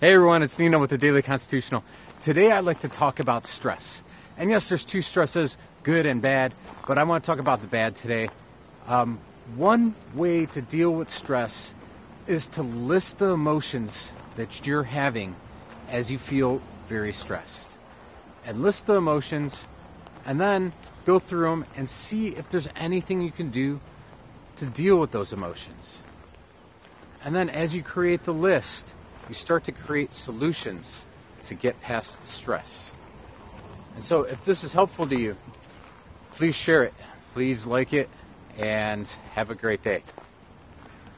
Hey everyone, it's Nino with the Daily Constitutional. Today I'd like to talk about stress. And yes, there's two stresses, good and bad, but I want to talk about the bad today. One way to deal with stress is to list the emotions that you're having as you feel very stressed. And list the emotions and then go through them and see if there's anything you can do to deal with those emotions. And then as you create the list, you start to create solutions to get past the stress. And so if this is helpful to you, please share it, please like it, and have a great day.